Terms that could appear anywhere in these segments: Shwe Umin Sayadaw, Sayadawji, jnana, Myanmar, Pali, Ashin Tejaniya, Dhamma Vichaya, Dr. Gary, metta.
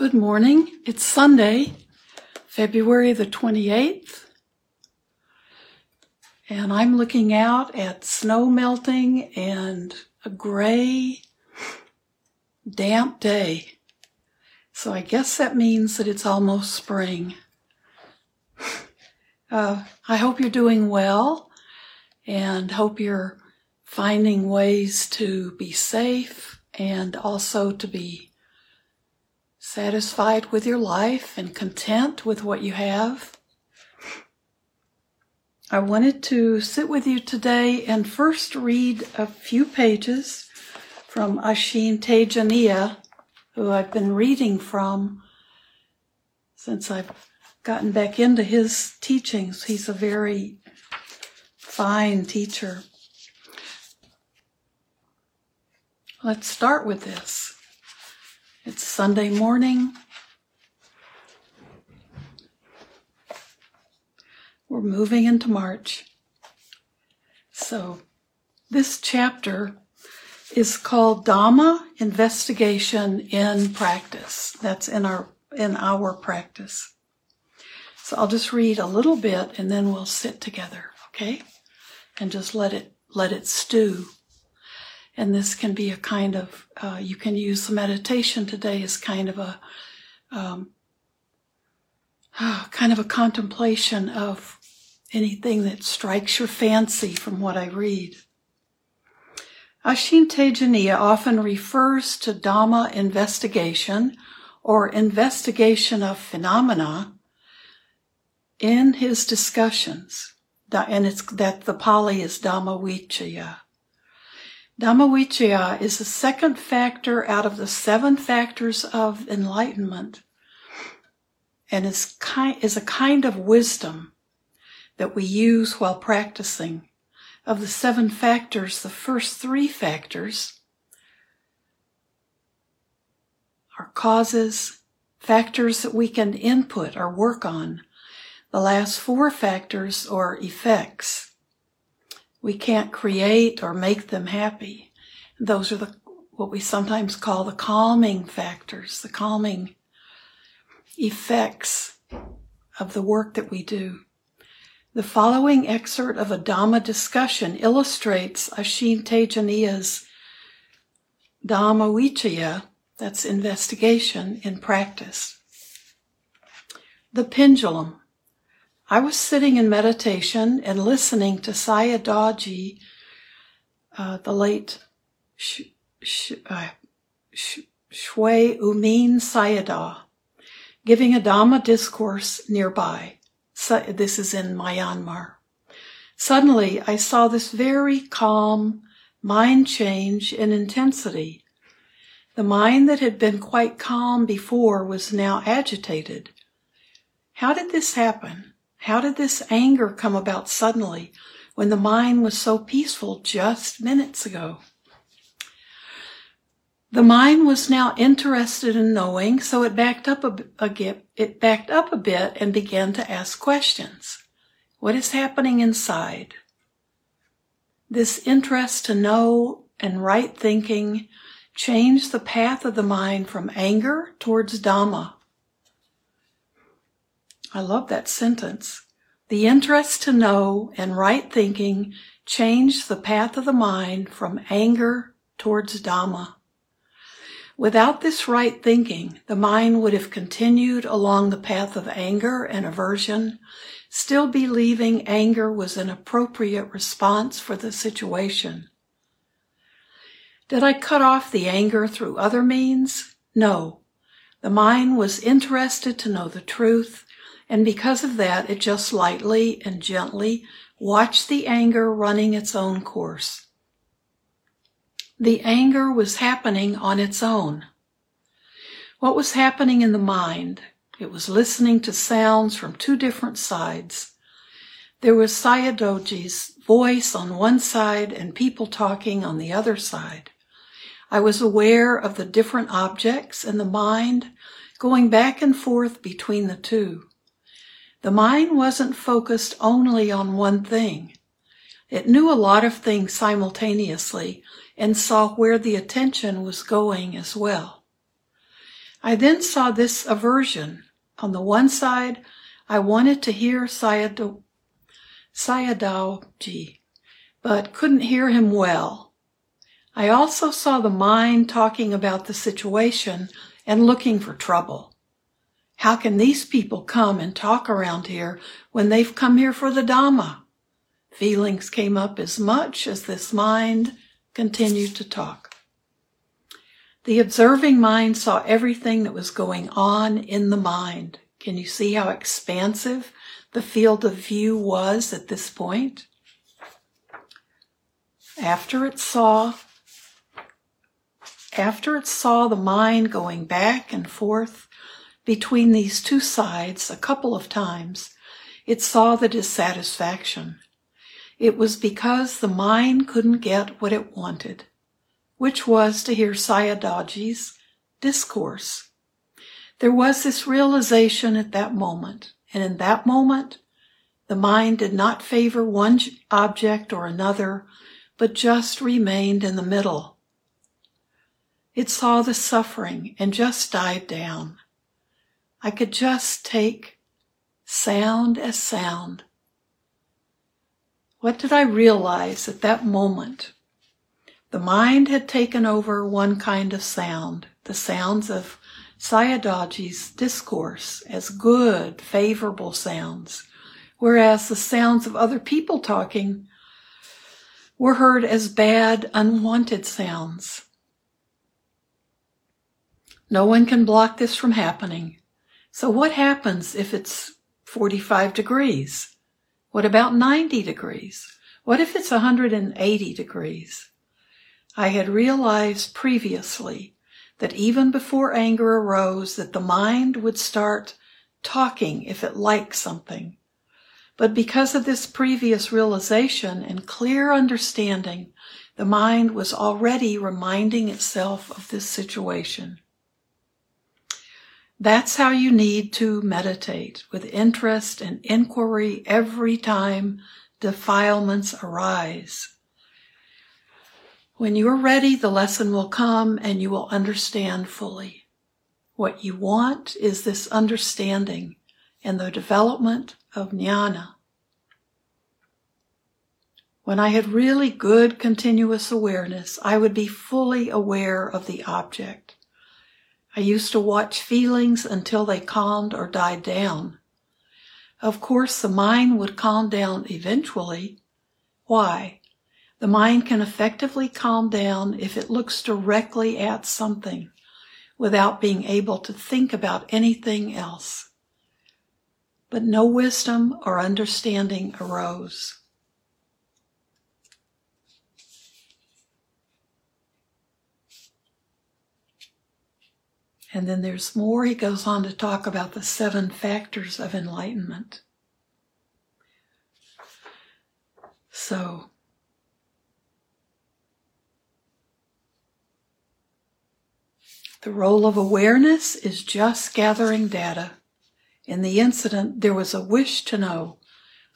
Good morning. It's Sunday, February the 28th, and I'm looking out at snow melting and a gray, damp day. So I guess that means that it's almost spring. I hope you're doing well and hope you're finding ways to be safe and also to be satisfied with your life and content with what you have. I wanted to sit with you today and first read a few pages from Ashin Tejaniya, who I've been reading from since I've gotten back into his teachings. He's a very fine teacher. Let's start with this. It's Sunday morning. We're moving into March. So this chapter is called Dhamma Investigation in Practice. That's in our practice. So I'll just read a little bit and then we'll sit together, okay? And just let it stew. And this can be a kind of, you can use the meditation today as kind of a contemplation of anything that strikes your fancy from what I read. Ashin Tejaniya often refers to Dhamma investigation or investigation of phenomena in his discussions. And it's that the Pali is Dhamma Vichaya. Dhamma Vichaya is the second factor out of the 7 factors of enlightenment and is a kind of wisdom that we use while practicing. Of the 7 factors, the first 3 factors are causes, factors that we can input or work on. The last 4 factors are effects. We can't create or make them happy. Those are what we sometimes call the calming factors, the calming effects of the work that we do. The following excerpt of a Dhamma discussion illustrates Ashin Tejaniya's Dhamma Vichaya, that's investigation in practice. The pendulum. I was sitting in meditation and listening to Sayadawji, the late Shwe Umin Sayadaw, giving a Dhamma discourse nearby. So, this is in Myanmar. Suddenly, I saw this very calm mind change in intensity. The mind that had been quite calm before was now agitated. How did this happen? How did this anger come about suddenly when the mind was so peaceful just minutes ago? The mind was now interested in knowing, so it backed up a bit and began to ask questions. What is happening inside? This interest to know and right thinking changed the path of the mind from anger towards Dhamma. I love that sentence. The interest to know and right thinking changed the path of the mind from anger towards Dhamma. Without this right thinking, the mind would have continued along the path of anger and aversion, still believing anger was an appropriate response for the situation. Did I cut off the anger through other means? No. The mind was interested to know the truth, and because of that, it just lightly and gently watched the anger running its own course. The anger was happening on its own. What was happening in the mind? It was listening to sounds from 2 different sides. There was Sayadawji's voice on one side and people talking on the other side. I was aware of the different objects and the mind going back and forth between the 2. The mind wasn't focused only on one thing. It knew a lot of things simultaneously and saw where the attention was going as well. I then saw this aversion. On the one side, I wanted to hear Sayadawji, but couldn't hear him well. I also saw the mind talking about the situation and looking for trouble. How can these people come and talk around here when they've come here for the Dhamma? Feelings came up as much as this mind continued to talk. The observing mind saw everything that was going on in the mind. Can you see how expansive the field of view was at this point? After it saw the mind going back and forth between these two sides a couple of times, it saw the dissatisfaction. It was because the mind couldn't get what it wanted, which was to hear Sayadawji's discourse. There was this realization at that moment, and in that moment, the mind did not favor one object or another, but just remained in the middle. It saw the suffering and just dived down. I could just take sound as sound. What did I realize at that moment? The mind had taken over one kind of sound, the sounds of Sayadawji's discourse, as good, favorable sounds, whereas the sounds of other people talking were heard as bad, unwanted sounds. No one can block this from happening. So what happens if it's 45 degrees? What about 90 degrees? What if it's 180 degrees? I had realized previously that even before anger arose, that the mind would start talking if it liked something. But because of this previous realization and clear understanding, the mind was already reminding itself of this situation. That's how you need to meditate, with interest and inquiry every time defilements arise. When you are ready, the lesson will come and you will understand fully. What you want is this understanding and the development of jnana. When I had really good continuous awareness, I would be fully aware of the object. I used to watch feelings until they calmed or died down. Of course, the mind would calm down eventually. Why? The mind can effectively calm down if it looks directly at something without being able to think about anything else. But no wisdom or understanding arose. And then there's more. He goes on to talk about the 7 factors of enlightenment. So, the role of awareness is just gathering data. In the incident, there was a wish to know.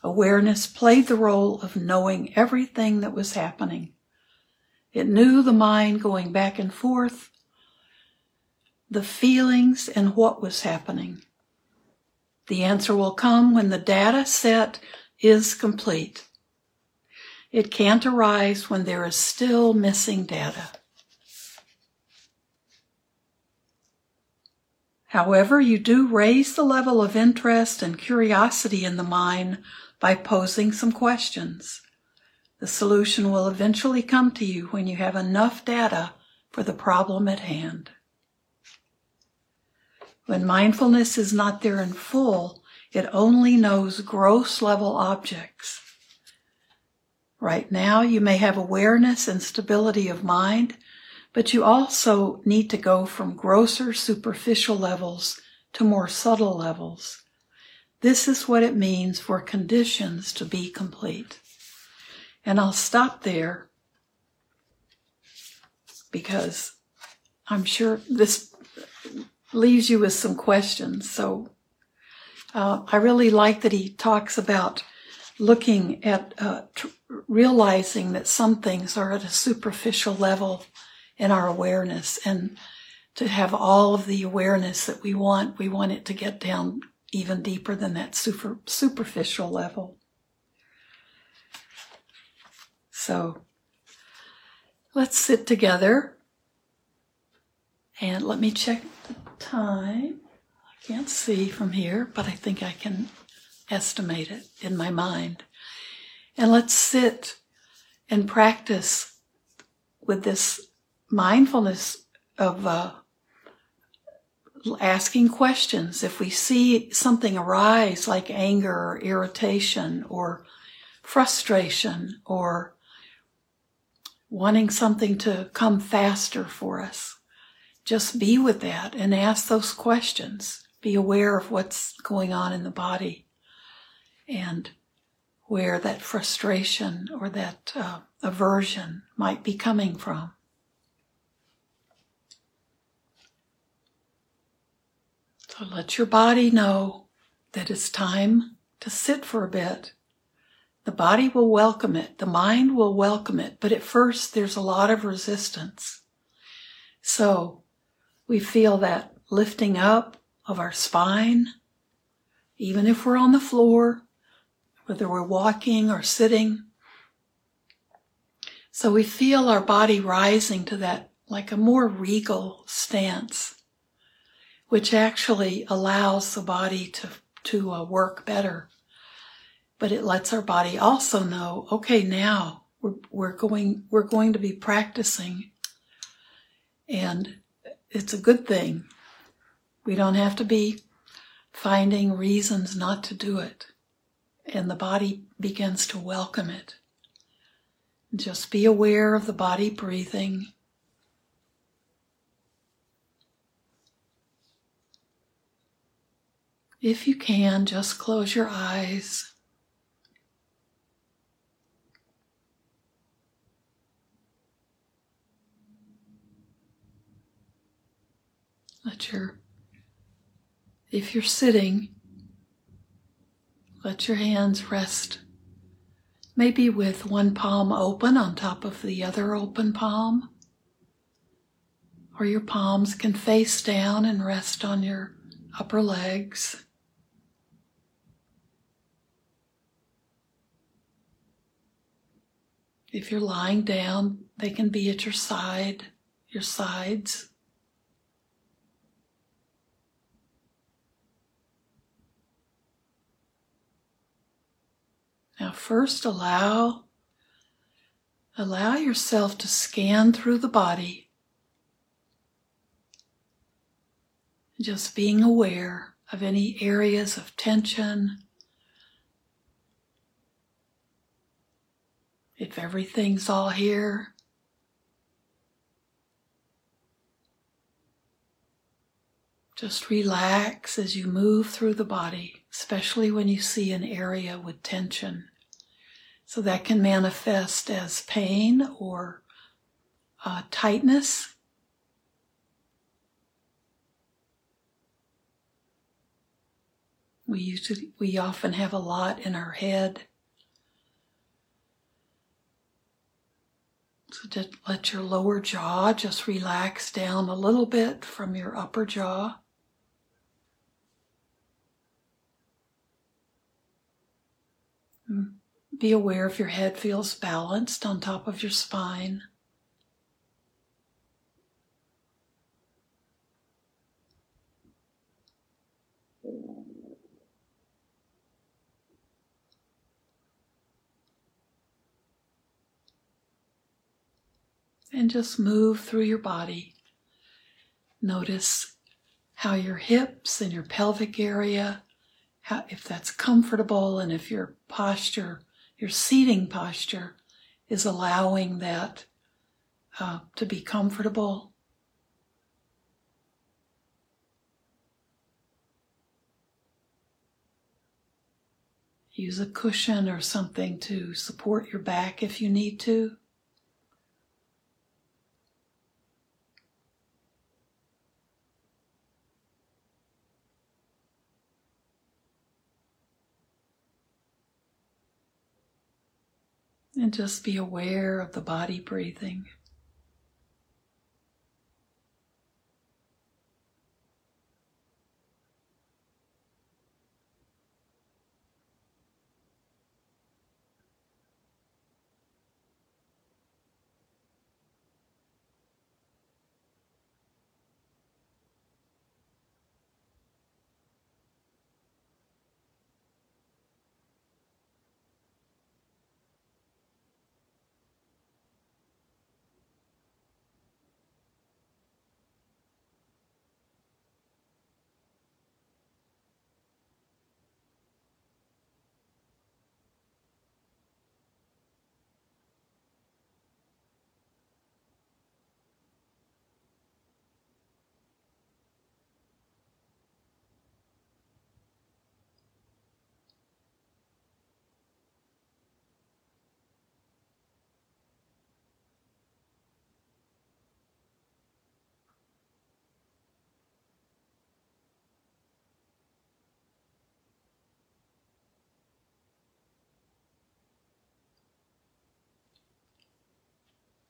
Awareness played the role of knowing everything that was happening. It knew the mind going back and forth, the feelings, and what was happening. The answer will come when the data set is complete. It can't arise when there is still missing data. However, you do raise the level of interest and curiosity in the mind by posing some questions. The solution will eventually come to you when you have enough data for the problem at hand. When mindfulness is not there in full, it only knows gross level objects. Right now, you may have awareness and stability of mind, but you also need to go from grosser superficial levels to more subtle levels. This is what it means for conditions to be complete. And I'll stop there because I'm sure this leaves you with some questions. So I really like that he talks about looking at realizing that some things are at a superficial level in our awareness, and to have all of the awareness that we want. We want it to get down even deeper than that superficial level. So let's sit together. And let me check the time. I can't see from here, but I think I can estimate it in my mind. And let's sit and practice with this mindfulness of asking questions. If we see something arise like anger or irritation or frustration or wanting something to come faster for us, just be with that and ask those questions. Be aware of what's going on in the body and where that frustration or that aversion might be coming from. So let your body know that it's time to sit for a bit. The body will welcome it. The mind will welcome it. But at first, there's a lot of resistance. So we feel that lifting up of our spine, even if we're on the floor, whether we're walking or sitting. So we feel our body rising to that, like a more regal stance, which actually allows the body to work better. But it lets our body also know, okay, now we're going to be practicing, and it's a good thing. We don't have to be finding reasons not to do it. And the body begins to welcome it. Just be aware of the body breathing. If you can, just close your eyes. If you're sitting, let your hands rest, maybe with one palm open on top of the other open palm, or your palms can face down and rest on your upper legs. If you're lying down, they can be at your sides. Now first allow yourself to scan through the body, just being aware of any areas of tension. If everything's all here, just relax as you move through the body, especially when you see an area with tension. So that can manifest as pain or tightness. We often have a lot in our head. So just let your lower jaw just relax down a little bit from your upper jaw. Be aware if your head feels balanced on top of your spine. And just move through your body. Notice how your hips and your pelvic area, if that's comfortable, and if your posture, your seating posture, is allowing that to be comfortable. Use a cushion or something to support your back if you need to. And just be aware of the body breathing.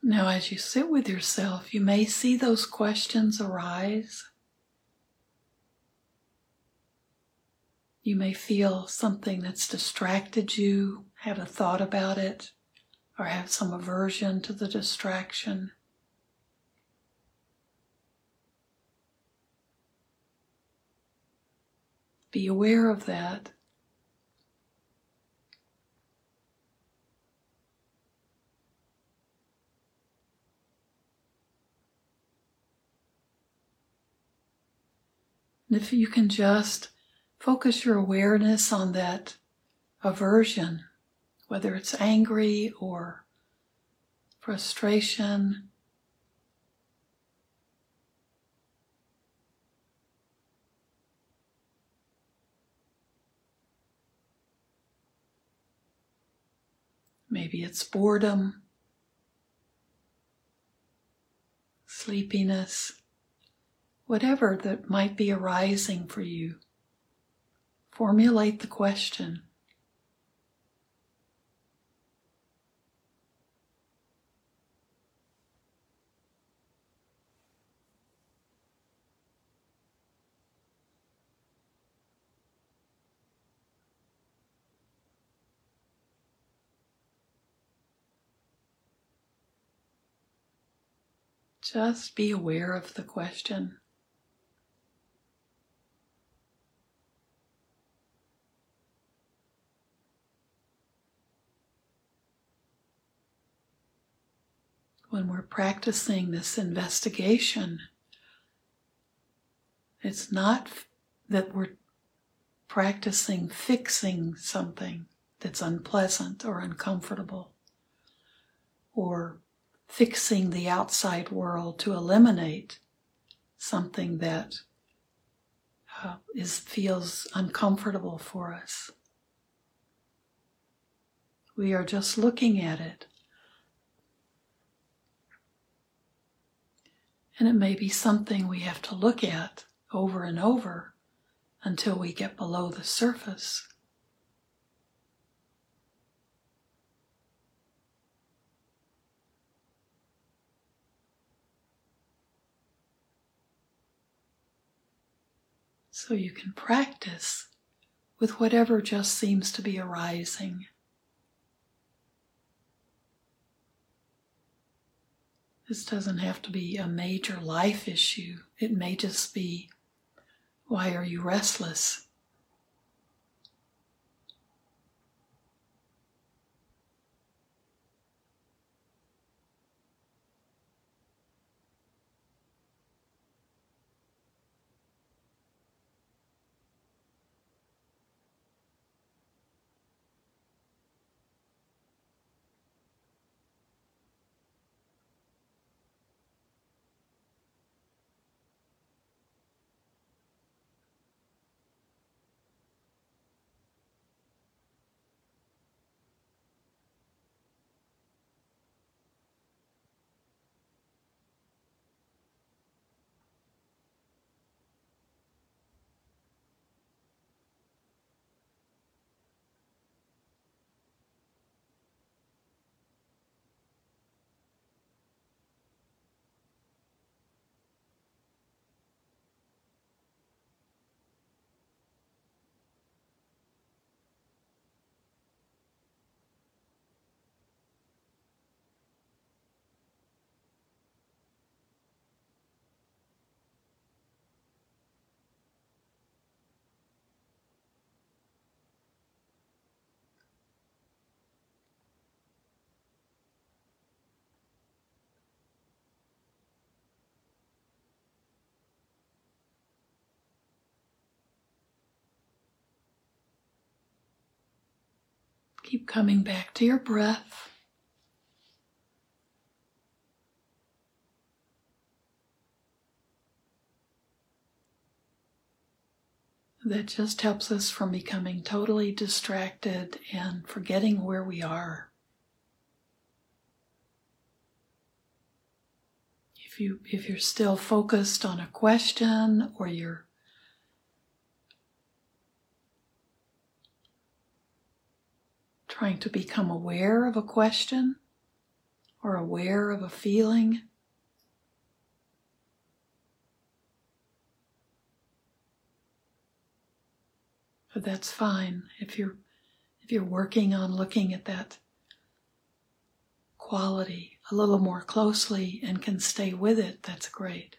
Now, as you sit with yourself, you may see those questions arise. You may feel something that's distracted you, have a thought about it, or have some aversion to the distraction. Be aware of that. And if you can just focus your awareness on that aversion, whether it's angry or frustration, maybe it's boredom, sleepiness, whatever that might be arising for you. Formulate the question. Just be aware of the question. When we're practicing this investigation, it's not that we're practicing fixing something that's unpleasant or uncomfortable, or fixing the outside world to eliminate something that feels uncomfortable for us. We are just looking at it. And it may be something we have to look at over and over until we get below the surface. So you can practice with whatever just seems to be arising. This doesn't have to be a major life issue. It may just be, why are you restless? Keep coming back to your breath. That just helps us from becoming totally distracted and forgetting where we are. If you're still focused on a question, or you're trying to become aware of a question or aware of a feeling. But that's fine if you're working on looking at that quality a little more closely and can stay with it, that's great.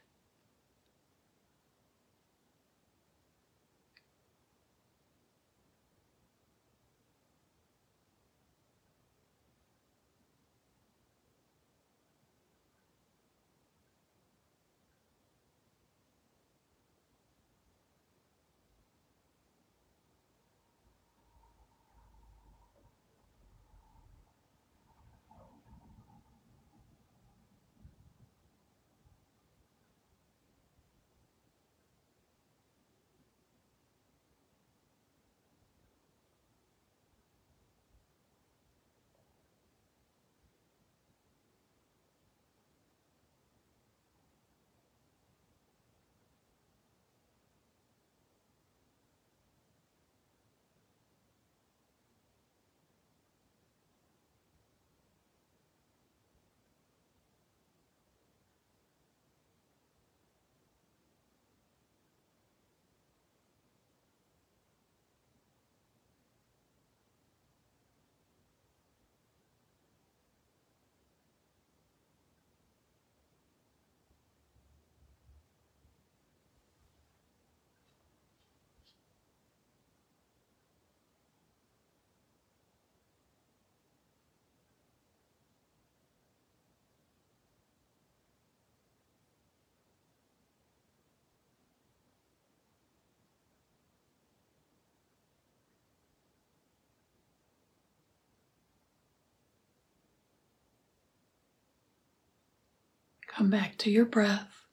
Come back to your breath.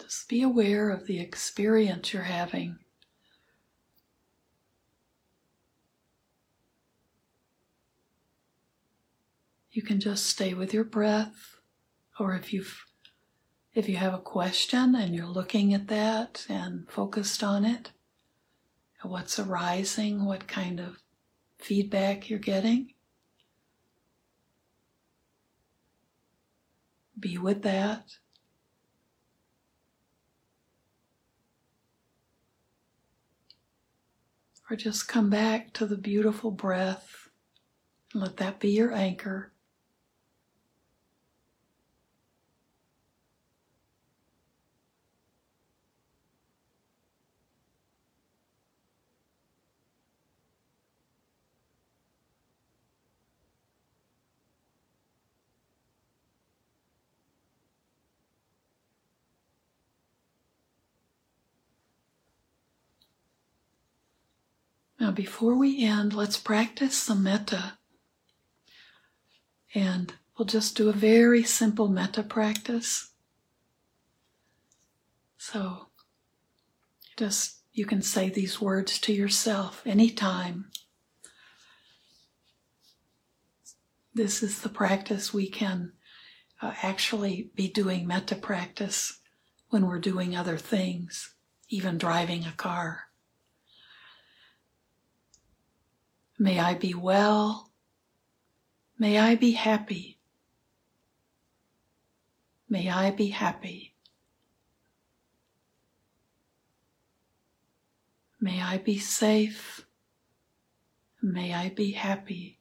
Just be aware of the experience you're having. You can just stay with your breath, or if you have a question and you're looking at that and focused on it, what's arising, what kind of feedback you're getting. Be with that. Or just come back to the beautiful breath and let that be your anchor. Now, before we end, let's practice some metta. And we'll just do a very simple metta practice. So, you can say these words to yourself anytime. This is the practice we can actually be doing metta practice when we're doing other things, even driving a car. May I be well. May I be happy. May I be happy. May I be safe. May I be happy.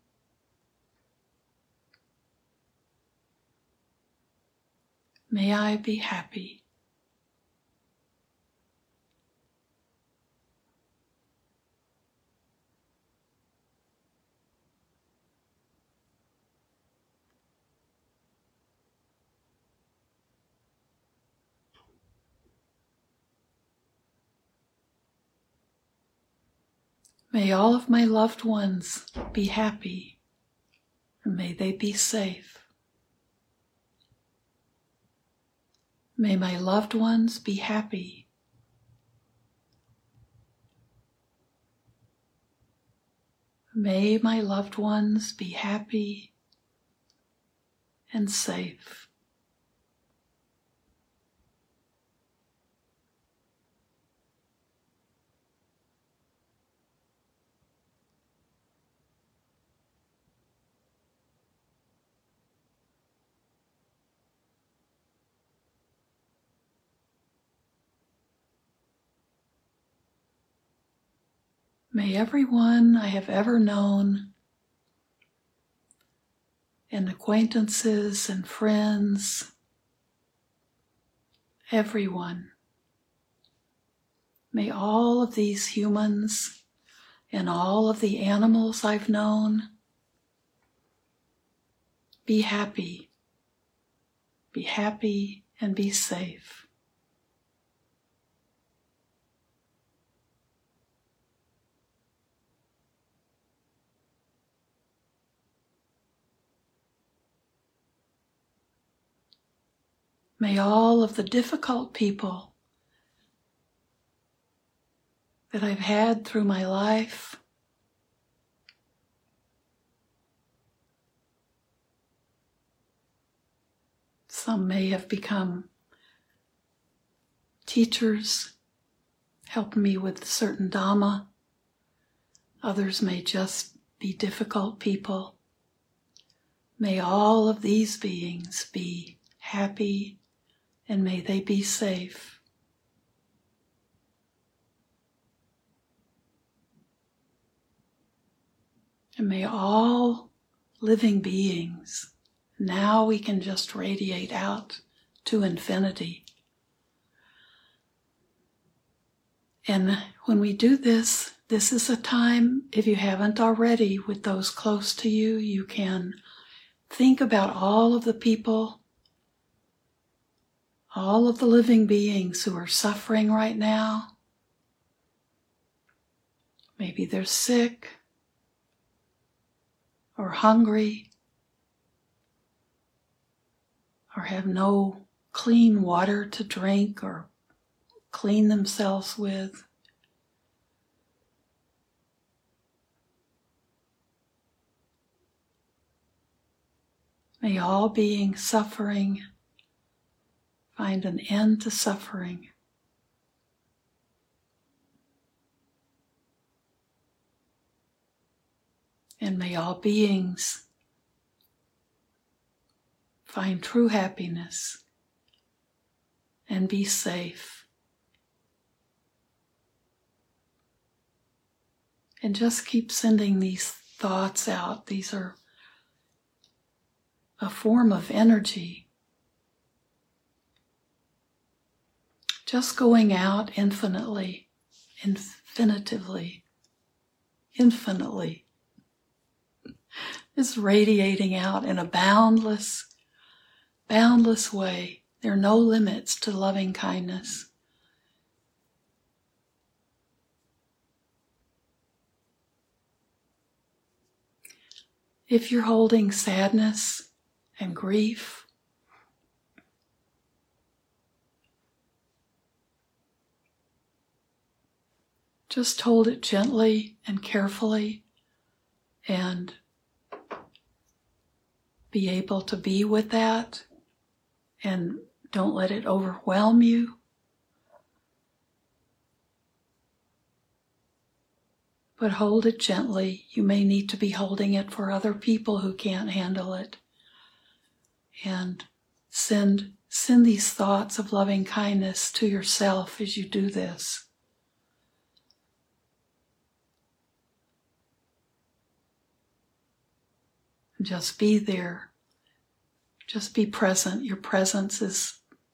May I be happy. May all of my loved ones be happy, and may they be safe. May my loved ones be happy. May my loved ones be happy and safe. May everyone I have ever known, and acquaintances and friends, everyone, may all of these humans and all of the animals I've known be happy and be safe. May all of the difficult people that I've had through my life . Some may have become teachers, helped me with certain Dhamma. Others may just be difficult people. May all of these beings be happy, and may they be safe. And may all living beings, now we can just radiate out to infinity. And when we do this, this is a time, if you haven't already, with those close to you, you can think about all of the people, all of the living beings who are suffering right now. Maybe they're sick or hungry, or have no clean water to drink or clean themselves with. May all beings suffering find an end to suffering. And may all beings find true happiness and be safe. And just keep sending these thoughts out. These are a form of energy. Just going out infinitely, infinitively, infinitely. It's radiating out in a boundless way. There are no limits to loving kindness. If you're holding sadness and grief, just hold it gently and carefully, and be able to be with that. And don't let it overwhelm you. But hold it gently. You may need to be holding it for other people who can't handle it. And send these thoughts of loving kindness to yourself as you do this. Just be there. Just be present. Your presence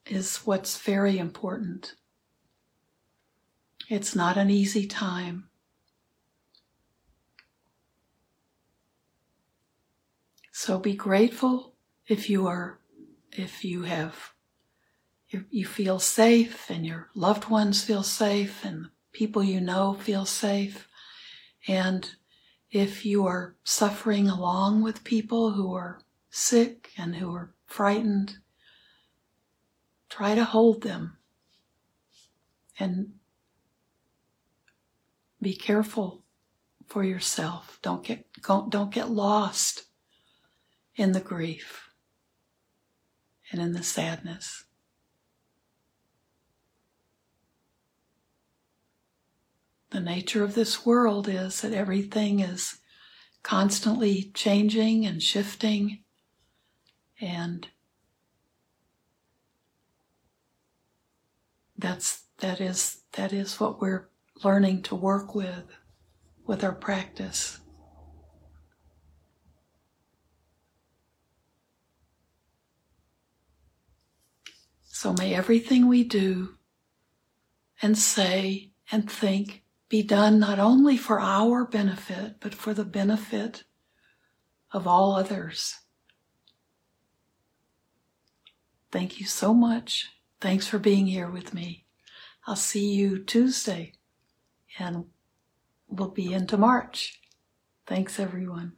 is what's very important. It's not an easy time. So be grateful if you feel safe, and your loved ones feel safe, and the people you know feel safe. And if you are suffering along with people who are sick and who are frightened, try to hold them and be careful for yourself. Don't get lost in the grief and in the sadness. The nature of this world is that everything is constantly changing and shifting. And that is what we're learning to work with. with our practice. So may everything we do and say and think be done not only for our benefit, but for the benefit of all others. Thank you so much. Thanks for being here with me. I'll see you Tuesday, and we'll be into March. Thanks, everyone.